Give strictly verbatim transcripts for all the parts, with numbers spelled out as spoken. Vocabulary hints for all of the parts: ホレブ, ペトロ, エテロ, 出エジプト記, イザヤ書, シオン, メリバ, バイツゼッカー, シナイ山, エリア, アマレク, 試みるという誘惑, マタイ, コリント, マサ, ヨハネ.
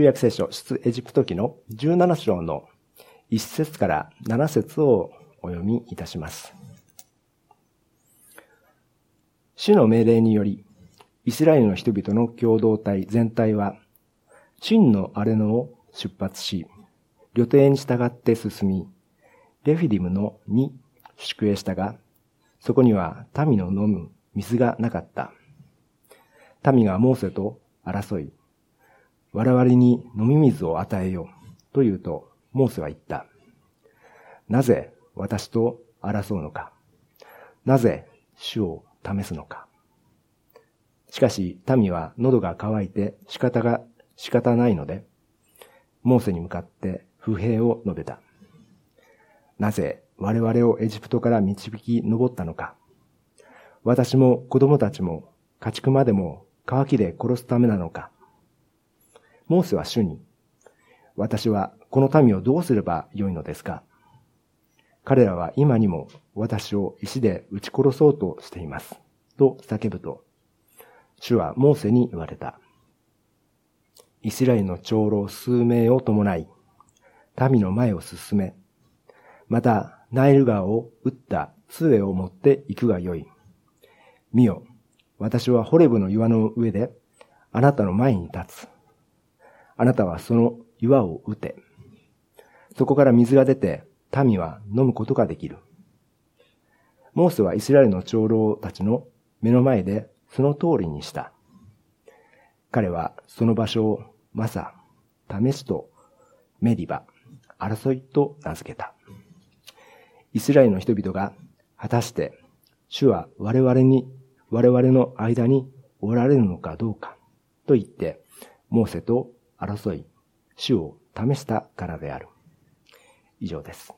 旧約聖書出エジプト記のじゅうなな章のいち節からなな節をお読みいたします。主の命令により、イスラエルの人々の共同体全体は、真のアレノを出発し、旅程に従って進み、レフィディムのに宿営したが、そこには民の飲む水がなかった。民がモーセと争い、我々に飲み水を与えようと言うと、モーセは言った。なぜ私と争うのか。なぜ主を試すのか。しかし民は喉が渇いて仕方が仕方ないので、モーセに向かって不平を述べた。なぜ我々をエジプトから導き上ったのか。私も子供たちも家畜までも渇きで殺すためなのか。モーセは主に、私はこの民をどうすればよいのですか。彼らは今にも私を石で撃ち殺そうとしていますと叫ぶと、主はモーセに言われた。イスラエルの長老数名を伴い、民の前を進め、またナイル川を打った杖を持って行くがよい。見よ、私はホレブの岩の上であなたの前に立つ。あなたはその岩を打て。そこから水が出て、民は飲むことができる。モーセはイスラエルの長老たちの目の前でその通りにした。彼はその場所をマサ、タメシとメリバ、争いと名付けた。イスラエルの人々が果たして主は我々に、我々の間におられるのかどうかと言って、モーセと争い、主を試したからである。以上です。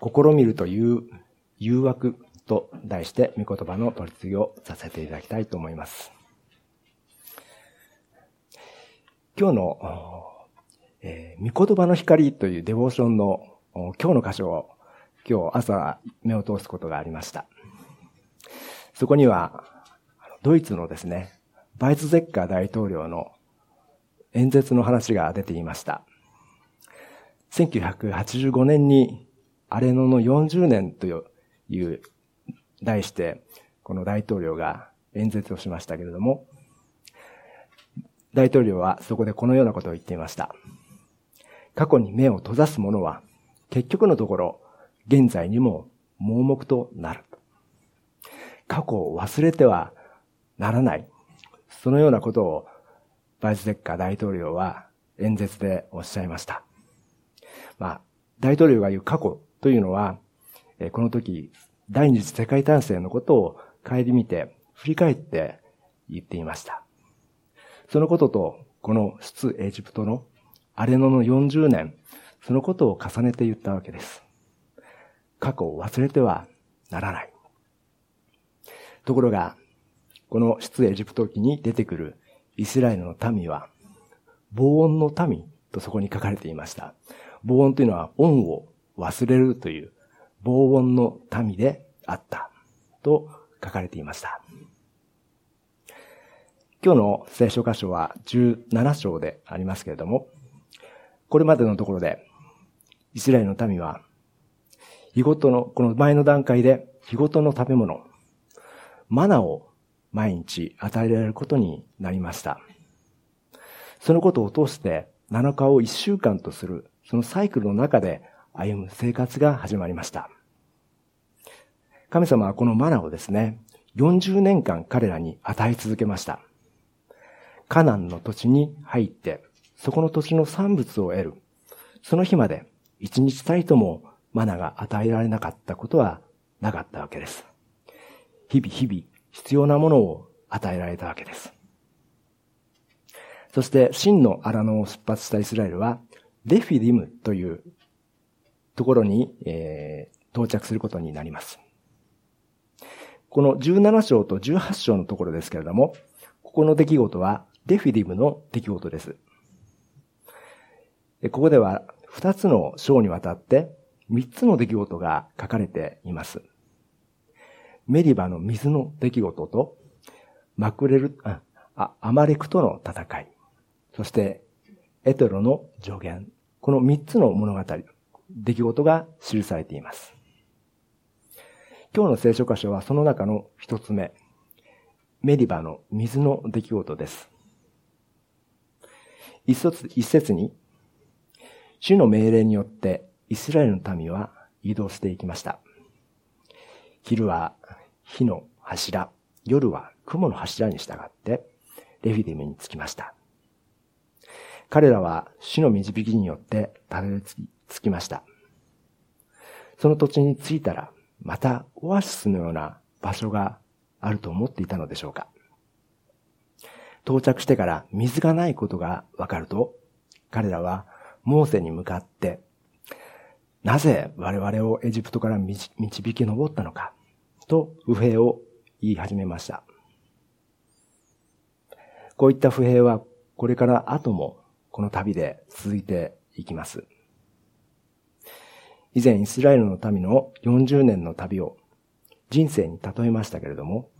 試みるという誘惑と題して御言葉の取り次ぎをさせていただきたいと思います。今日の、えー、御言葉の光というデボーションの今日の箇所を今日朝目を通すことがありました。そこにはドイツのですね、バイツゼッカー大統領の演説の話が出ていました。せんきゅうひゃくはちじゅうごねんにアレノのよんじゅうねんという題してこの大統領が演説をしましたけれども、大統領はそこでこのようなことを言っていました。過去に目を閉ざす者は結局のところ現在にも盲目となる。過去を忘れてはならない。そのようなことをバイツゼッカー大統領は演説でおっしゃいました。まあ、大統領が言う過去というのは、この時、第二次世界大戦のことを顧みて、振り返って言っていました。そのことと、この出エジプトのアレノのよんじゅうねん、そのことを重ねて言ったわけです。過去を忘れてはならない。ところが、この出エジプト記に出てくるイスラエルの民は、忘恩の民とそこに書かれていました。忘恩というのは、恩を忘れるという、忘恩の民であった、と書かれていました。今日の聖書箇所はじゅうなな章でありますけれども、これまでのところで、イスラエルの民は、日ごとの、この前の段階で、日ごとの食べ物、マナを、毎日与えられることになりました。そのことを通してなのかをいっしゅうかんとするそのサイクルの中で歩む生活が始まりました。神様はこのマナをですね、よんじゅうねんかん彼らに与え続けました。カナンの土地に入ってそこの土地の産物を得る。その日まで一日たりともマナが与えられなかったことはなかったわけです。日々日々必要なものを与えられたわけです。そして、真のアラノを出発したイスラエルは、レフィディムというところに、えー、到着することになります。このじゅうなな章とじゅうはち章のところですけれども、ここの出来事は、レフィディムの出来事です。ここでは、ふたつの章にわたって、みっつの出来事が書かれています。メリバの水の出来事と、マクレル、あ、あアマレクとの戦い、そしてエテロの助言、この三つの物語、出来事が記されています。今日の聖書箇所はその中の一つ目、メリバの水の出来事です。一節、一節に、主の命令によってイスラエルの民は移動していきました。昼は火の柱、夜は雲の柱に従ってレフィディムに着きました。彼らは主の導きによってたどり着きました。その土地に着いたら、またオアシスのような場所があると思っていたのでしょうか。到着してから水がないことがわかると、彼らはモーセに向かって、なぜ我々をエジプトから導き上ったのか、と不平を言い始めました。こういった不平はこれから後もこの旅で続いていきます。以前イスラエルの民のよんじゅうねんの旅を人生に例えましたけれども、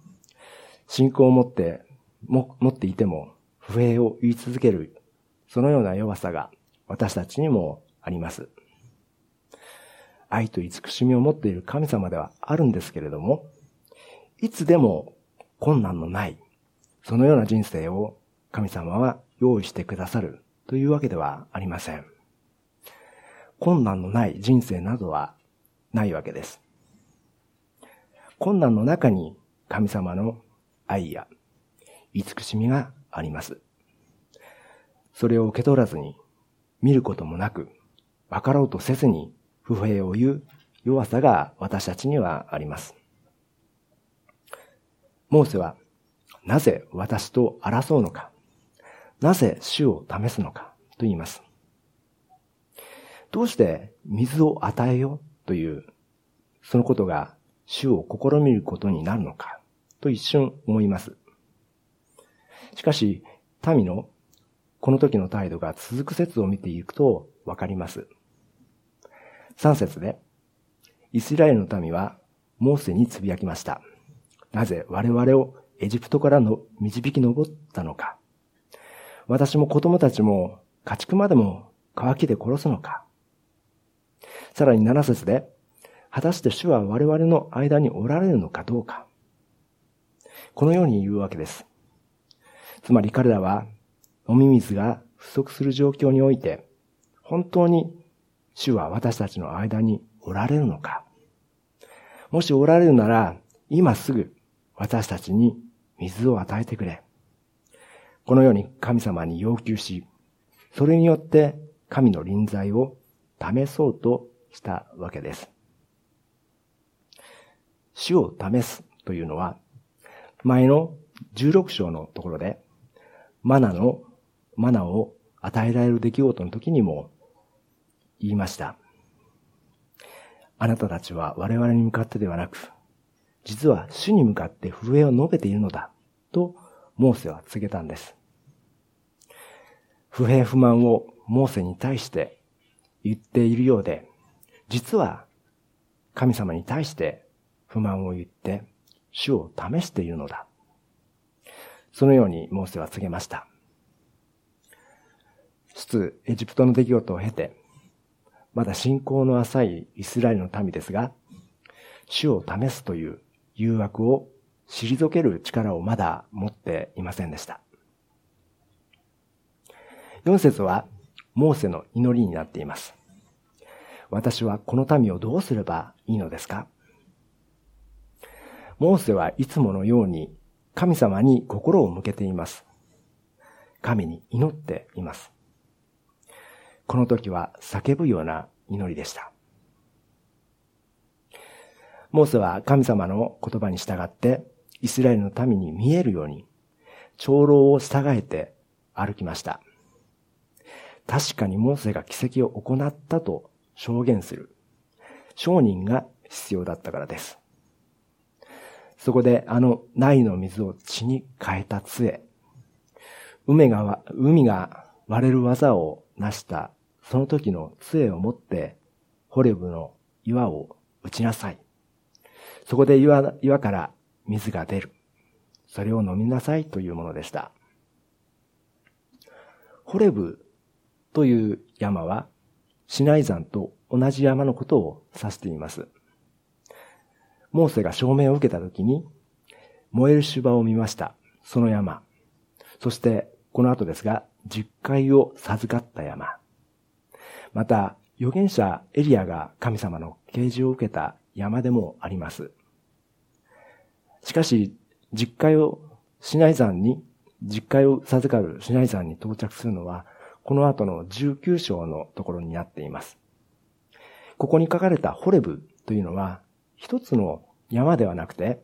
信仰を持って、も、持っていても不平を言い続ける、そのような弱さが私たちにもあります。愛と慈しみを持っている神様ではあるんですけれども、いつでも困難のない、そのような人生を神様は用意してくださるというわけではありません。困難のない人生などはないわけです。困難の中に神様の愛や慈しみがあります。それを受け取らずに、見ることもなく、分かろうとせずに不平を言う弱さが私たちにはあります。モーセは、なぜ私と争うのか、なぜ主を試すのかと言います。どうして水を与えようという、そのことが主を試みることになるのかと一瞬思います。しかし、民のこの時の態度が続く説を見ていくとわかります。三節で、イスラエルの民はモーセにつぶやきました。なぜ我々をエジプトからの導き上ったのか。私も子供たちも家畜までも乾きで殺すのか。さらに七節で、果たして主は我々の間におられるのかどうか。このように言うわけです。つまり彼らは飲み水が不足する状況において、本当に主は私たちの間におられるのか。もしおられるなら、今すぐ私たちに水を与えてくれ。このように神様に要求し、それによって神の臨在を試そうとしたわけです。主を試すというのは、前のじゅうろく章のところで、マナの、マナを与えられる出来事の時にも言いました。あなたたちは我々に向かってではなく、実は主に向かって不平を述べているのだ、とモーセは告げたんです。不平不満をモーセに対して言っているようで、実は神様に対して不満を言って主を試しているのだ。そのようにモーセは告げました。出エジプトの出来事を経て、まだ信仰の浅いイスラエルの民ですが、主を試すという誘惑を退ける力をまだ持っていませんでした。よん節はモーセの祈りになっています。私はこの民をどうすればいいのですか？モーセはいつものように神様に心を向けています。神に祈っています。この時は叫ぶような祈りでした。モーセは神様の言葉に従って、イスラエルの民に見えるように、長老を従えて歩きました。確かにモーセが奇跡を行ったと証言する、証人が必要だったからです。そこであの苗の水を血に変えた杖、海が、海が割れる技を成したその時の杖を持って、ホレブの岩を打ちなさい。そこで岩、岩から水が出る。それを飲みなさいというものでした。ホレブという山はシナイ山と同じ山のことを指しています。モーセが証明を受けたときに燃える芝を見ました。その山。そしてこの後ですが、十戒を授かった山。また預言者エリアが神様の啓示を受けた山でもあります。しかし十戒をシナイ山に十戒を授かるシナイ山に到着するのはこの後のじゅうきゅう章のところになっています。ここに書かれたホレブというのは一つの山ではなくて、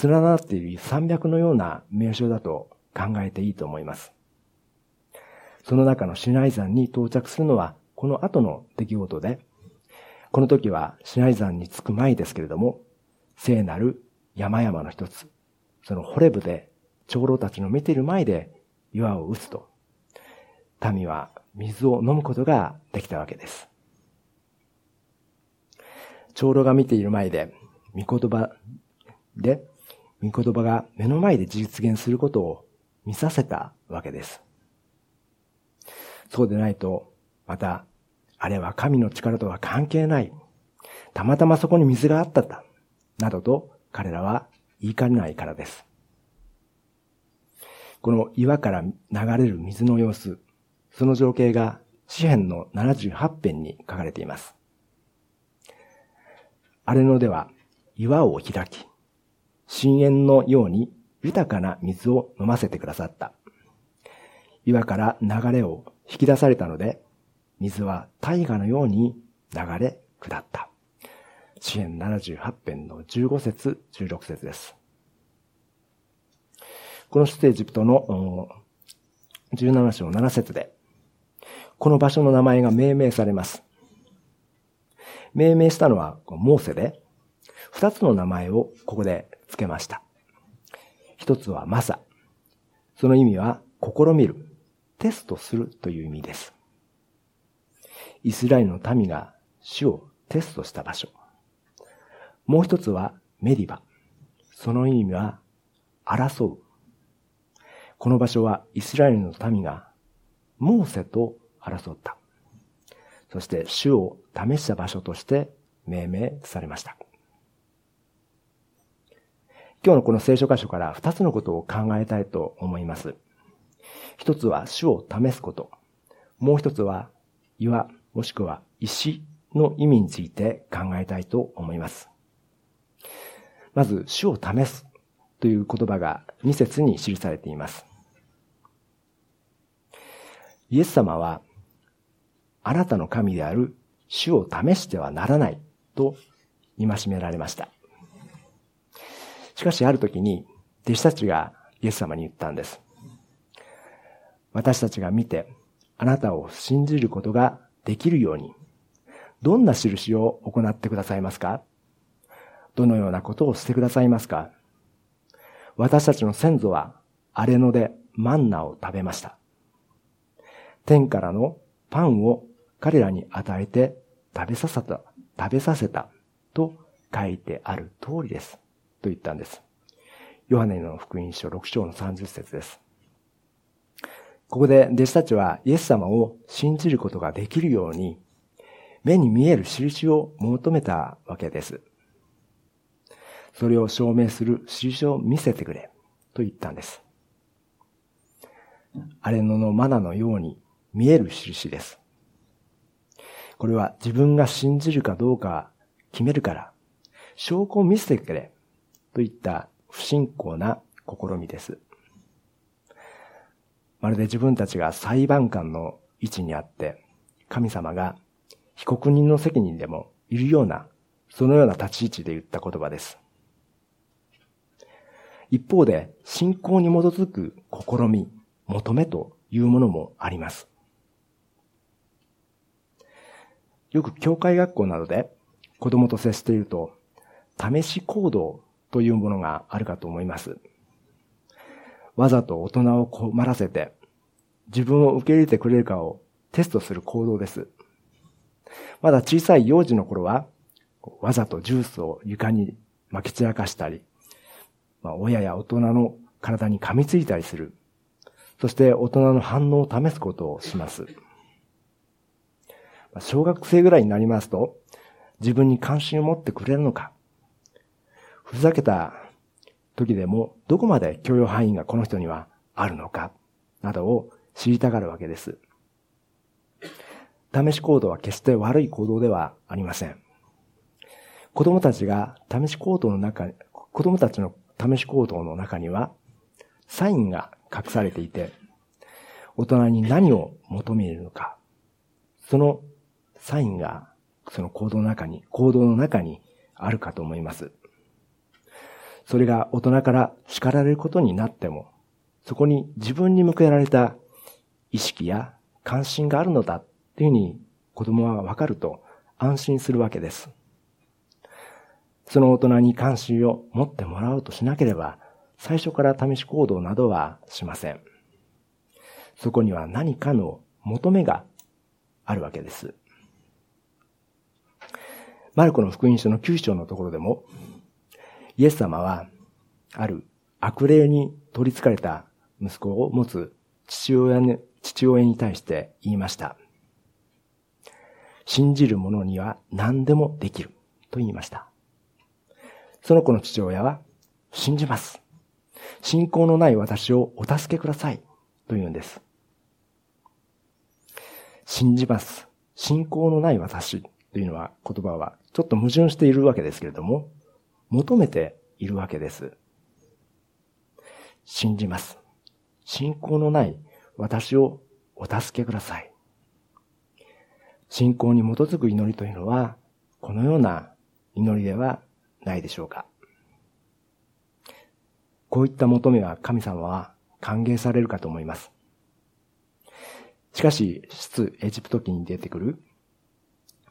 連なっている山脈のような名称だと考えていいと思います。その中のシナイ山に到着するのはこの後の出来事で、この時はシナイ山に着く前ですけれども、聖なる山々の一つ、そのホレブで長老たちの見ている前で岩を打つと、民は水を飲むことができたわけです。長老が見ている前で、御言葉で、御言葉が目の前で実現することを見させたわけです。そうでないと、また、あれは神の力とは関係ない。たまたまそこに水があったんだ。などと彼らは言いかねないからです。この岩から流れる水の様子、その情景が詩編のななじゅうはち編に書かれています。荒野では岩を開き、深淵のように豊かな水を飲ませてくださった。岩から流れを引き出されたので、水は大河のように流れ下った。詩編ななじゅうはち編のじゅうご節、じゅうろく節です。この出エジプトのじゅうなな章なな節で、この場所の名前が命名されます。命名したのはモーセで、二つの名前をここで付けました。一つはマサ。その意味は試みる、テストするという意味です。イスラエルの民が主をテストした場所。もう一つはメリバ。その意味は争う。この場所はイスラエルの民がモーセと争った。そして主を試した場所として命名されました。今日のこの聖書箇所から二つのことを考えたいと思います。一つは主を試すこと。もう一つは岩もしくは石の意味について考えたいと思います。まず主を試すという言葉がに節に記されています。イエス様はあなたの神である主を試してはならないと戒められました。しかしある時に弟子たちがイエス様に言ったんです。私たちが見てあなたを信じることができるようにどんな印を行ってくださいますか？どのようなことをしてくださいますか？私たちの先祖は荒野でマンナを食べました。天からのパンを彼らに与えて食べさせた、食べさせたと書いてある通りです。と言ったんです。ヨハネの福音書ろく章のさんじゅう節です。ここで弟子たちはイエス様を信じることができるように目に見える印を求めたわけです。それを証明する印を見せてくれと言ったんです。荒野のマナのように見える印です。これは自分が信じるかどうか決めるから証拠を見せてくれといった不信仰な試みです。まるで自分たちが裁判官の位置にあって神様が被告人の席にでもいるようなそのような立ち位置で言った言葉です。一方で信仰に基づく試み、求めというものもあります。よく教会学校などで子供と接していると試し行動というものがあるかと思います。わざと大人を困らせて自分を受け入れてくれるかをテストする行動です。まだ小さい幼児の頃はわざとジュースを床にまき散らかしたり、まあ、親や大人の体に噛みついたりする。そして大人の反応を試すことをします。小学生ぐらいになりますと、自分に関心を持ってくれるのか。ふざけた時でもどこまで許容範囲がこの人にはあるのか、などを知りたがるわけです。試し行動は決して悪い行動ではありません。子供たちが試し行動の中に、子供たちの試し行動の中にはサインが隠されていて、大人に何を求めるのか、そのサインがその行動の中に、行動の中にあるかと思います。それが大人から叱られることになっても、そこに自分に向けられた意識や関心があるのだっていうふうに子供はわかると安心するわけです。その大人に関心を持ってもらおうとしなければ、最初から試し行動などはしません。そこには何かの求めがあるわけです。マルコの福音書のきゅう章のところでも、イエス様はある悪霊に取り憑かれた息子を持つ父親に、父親に対して言いました。信じる者には何でもできると言いました。その子の父親は、信じます。信仰のない私をお助けくださいと言うんです。信じます。信仰のない私というのは、言葉はちょっと矛盾しているわけですけれども、求めているわけです。信じます。信仰のない私をお助けください。信仰に基づく祈りというのは、このような祈りではないでしょうか。こういった求めは神様は歓迎されるかと思います。しかし、出エジプト記に出てくる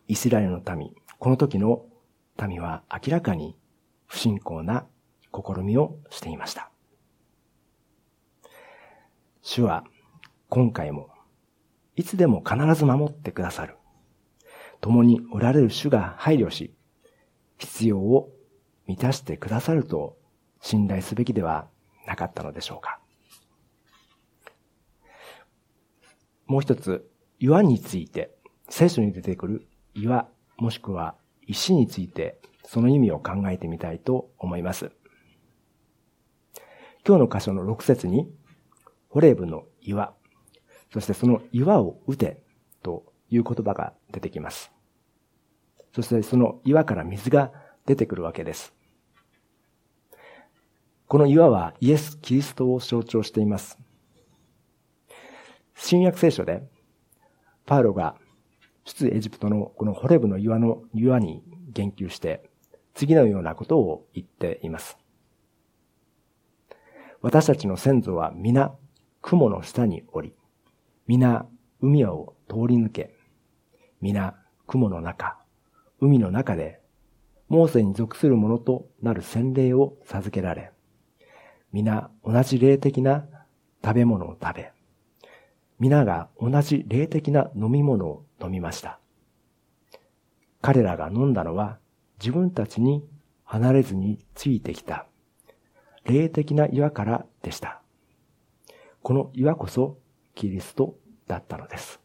イスラエルの民、この時の民は明らかに不信仰な試みをしていました。主は今回もいつでも必ず守ってくださる。共におられる主が配慮し、必要を満たしてくださると信頼すべきではなかったのでしょうか。もう一つ、岩について、聖書に出てくる岩、もしくは石について、その意味を考えてみたいと思います。今日の箇所のろく節に、ホレブの岩、そしてその岩を打てという言葉が出てきます。そしてその岩から水が出てくるわけです。この岩はイエス・キリストを象徴しています。新約聖書で、パウロが出エジプトのこのホレブの岩の岩に言及して、次のようなことを言っています。私たちの先祖は皆雲の下におり、皆海を通り抜け、皆雲の中、海の中で、モーセに属するものとなる洗礼を授けられ、皆同じ霊的な食べ物を食べ、皆が同じ霊的な飲み物を飲みました。彼らが飲んだのは自分たちに離れずについてきた霊的な岩からでした。この岩こそキリストだったのです。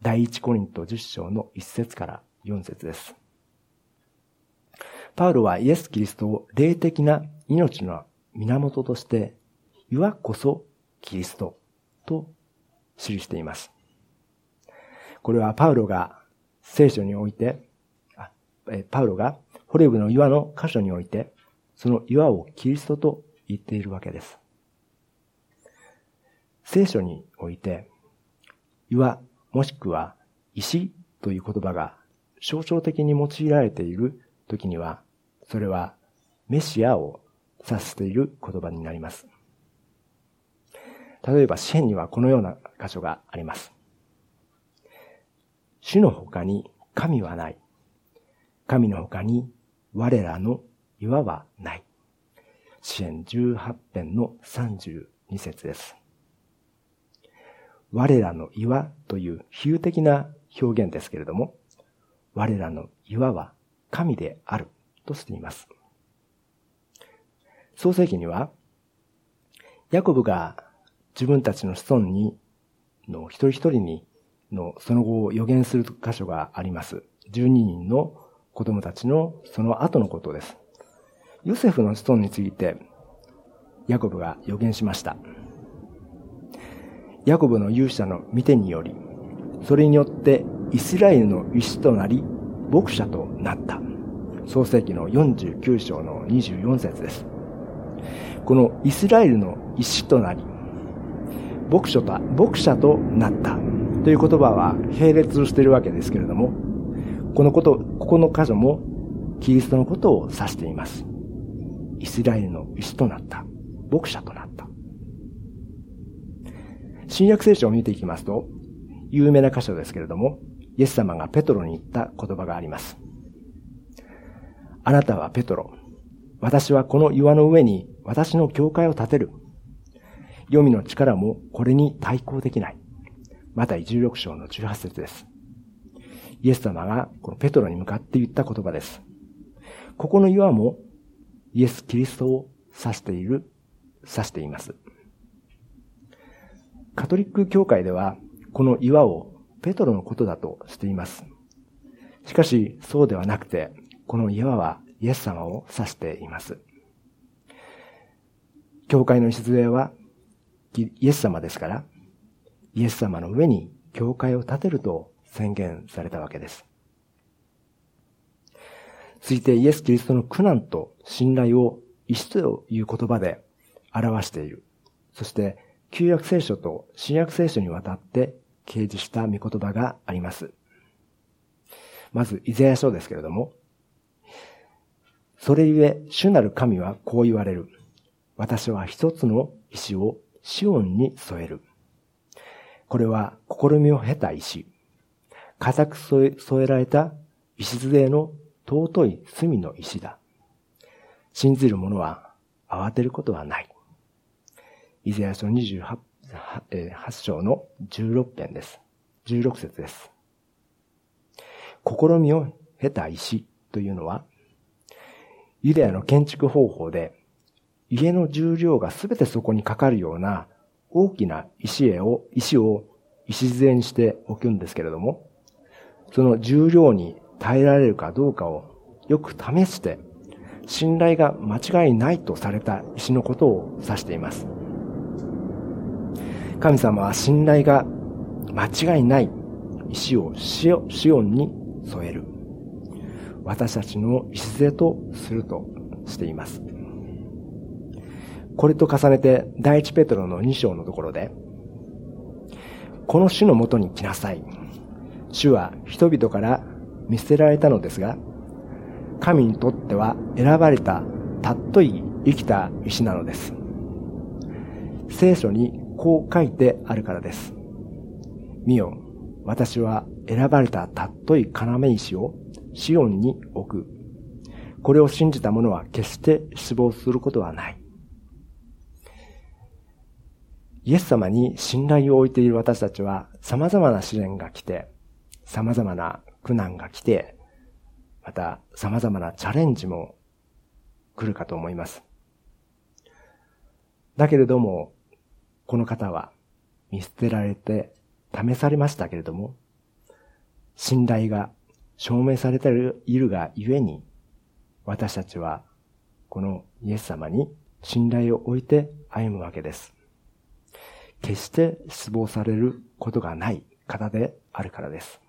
第一コリントじゅう章のいち節からよん節です。パウロはイエス・キリストを霊的な命の源として、岩こそキリストと記しています。これはパウロが聖書において、あえパウロがホレブの岩の箇所において、その岩をキリストと言っているわけです。聖書において、岩もしくは石という言葉が象徴的に用いられているときには、それはメシアを指している言葉になります。例えば、詩篇にはこのような箇所があります。主の他に神はない。神の他に我らの岩はない。詩篇じゅうはち編のさんじゅうに節です。我らの岩という比喩的な表現ですけれども、我らの岩は神であるとしています。創世記には、ヤコブが自分たちの子孫にの一人一人にのその後を予言する箇所があります。じゅうににんの子供たちのその後のことです。ヨセフの子孫についてヤコブが予言しました。ヤコブの勇者の御手により、それによってイスラエルの石となり牧者となった。創世記のよんじゅうきゅう章のにじゅうよん節です。このイスラエルの石となり牧者と、牧者となったという言葉は並列しているわけですけれども、このこと、ここの箇所もキリストのことを指しています。イスラエルの石となった、牧者となった。新約聖書を見ていきますと、有名な箇所ですけれども、イエス様がペトロに言った言葉があります。あなたはペトロ、私はこの岩の上に私の教会を建てる。黄泉の力もこれに対抗できない。マタイじゅうろく章のじゅうはち節です。イエス様がこのペトロに向かって言った言葉です。ここの岩もイエス・キリストを指している、指しています。カトリック教会ではこの岩をペトロのことだとしています。しかしそうではなくて、この岩はイエス様を指しています。教会の礎はイエス様ですから、イエス様の上に教会を建てると宣言されたわけです。ついてイエス・キリストの苦難と信頼を石という言葉で表している。そして旧約聖書と新約聖書にわたって掲示した御言葉があります。まずイザヤ書ですけれども、それゆえ主なる神はこう言われる。私は一つの石をシオンに添える。これは試みを経た石。固く添え、添えられた礎の尊い隅の石だ。信じる者は慌てることはない。イザヤ書にじゅうはち章のじゅうろく編です。じゅうろく節です。試みを経た石というのは、ユダヤの建築方法で家の重量がすべてそこにかかるような大きな石を、石を礎にしておくんですけれども、その重量に耐えられるかどうかをよく試して、信頼が間違いないとされた石のことを指しています。神様は信頼が間違いない石をシオンに添える。私たちの礎とするとしています。これと重ねて第一ペトロのに章のところで、この主のもとに来なさい。主は人々から見捨てられたのですが、神にとっては選ばれたたっとい生きた石なのです。聖書にこう書いてあるからです。見よ、私は選ばれたたっとい要石をシオンに置く。これを信じた者は決して失望することはない。イエス様に信頼を置いている私たちは、様々な試練が来て、様々な苦難が来て、また様々なチャレンジも来るかと思います。だけれども、この方は見捨てられて試されましたけれども、信頼が証明されているがゆえに、私たちはこのイエス様に信頼を置いて歩むわけです。決して失望されることがない方であるからです。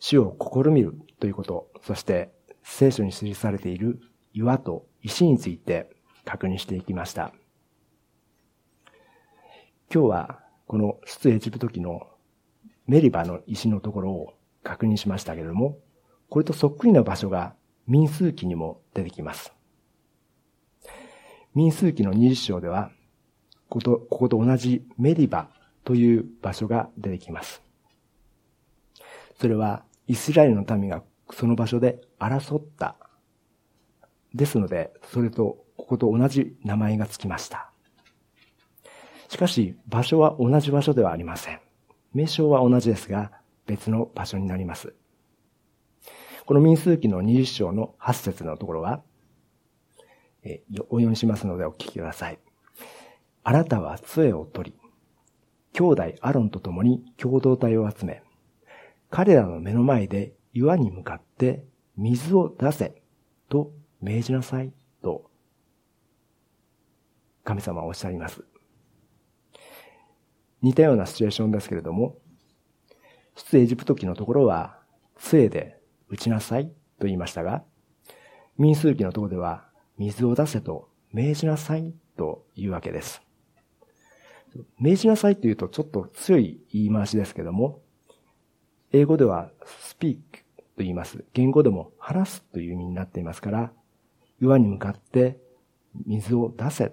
主を試みるということ、そして聖書に記されている岩と石について確認していきました。今日はこの出エジプト記のメリバの石のところを確認しましたけれども、これとそっくりな場所が民数記にも出てきます。民数記のにじゅう章では、ここと、ここと同じメリバという場所が出てきます。それはイスラエルの民がその場所で争った。ですので、それとここと同じ名前がつきました。しかし、場所は同じ場所ではありません。名称は同じですが、別の場所になります。この民数記のにじゅっ章のはち節のところは、えー、お読みしますのでお聞きください。あなたは杖を取り、兄弟アロンと共に共同体を集め、彼らの目の前で岩に向かって水を出せと命じなさいと神様はおっしゃいます。似たようなシチュエーションですけれども、出エジプト記のところは杖で打ちなさいと言いましたが、民数記のところでは水を出せと命じなさいというわけです。命じなさいというとちょっと強い言い回しですけども、英語では speak と言います。言語でも話すという意味になっていますから、岩に向かって水を出せ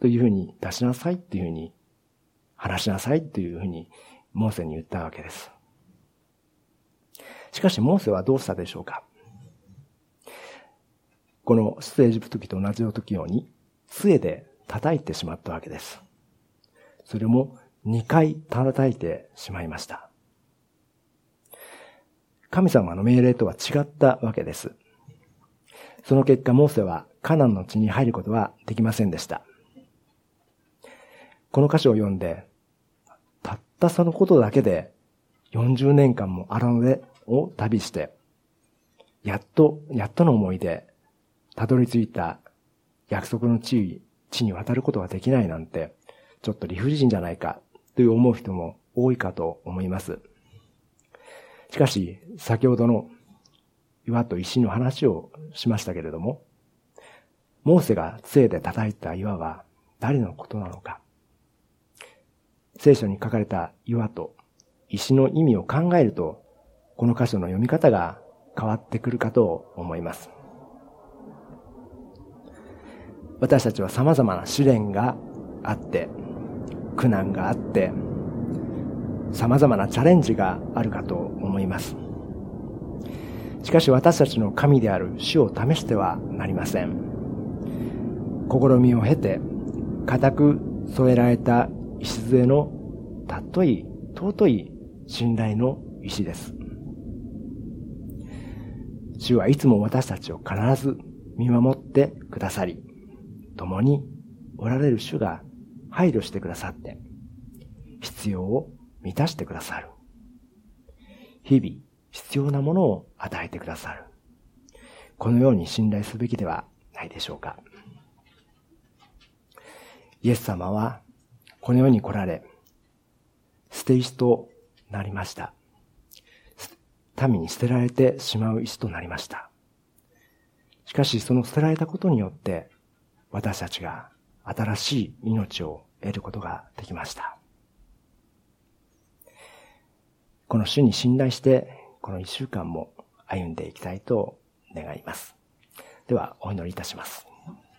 というふうに、出しなさいというふうに、話しなさいというふうにモーセに言ったわけです。しかしモーセはどうしたでしょうか。この出エジプト記と同じように杖で叩いてしまったわけです。それもにかい叩いてしまいました。神様の命令とは違ったわけです。その結果、モーセはカナンの地に入ることはできませんでした。この箇所を読んで、たったそのことだけでよんじゅうねんかんもアラノデを旅して、やっと、やっとの思いで、たどり着いた約束の地に渡ることができないなんて、ちょっと理不尽じゃないかという思う人も多いかと思います。しかし、先ほどの岩と石の話をしましたけれども、モーセが杖で叩いた岩は誰のことなのか、聖書に書かれた岩と石の意味を考えると、この箇所の読み方が変わってくるかと思います。私たちは様々な試練があって、苦難があって、様々なチャレンジがあるかと思います。しかし私たちの神である主を試してはなりません。試みを経て、固く添えられた礎のたっとい尊い信頼の石です。主はいつも私たちを必ず見守ってくださり、共におられる主が配慮してくださって、必要を満たしてくださる。日々必要なものを与えてくださる。このように信頼すべきではないでしょうか。イエス様はこの世に来られ、捨て石となりました。民に捨てられてしまう石となりました。しかしその捨てられたことによって、私たちが新しい命を得ることができました。この主に信頼して、この一週間も歩んでいきたいと願います。では、お祈りいたします。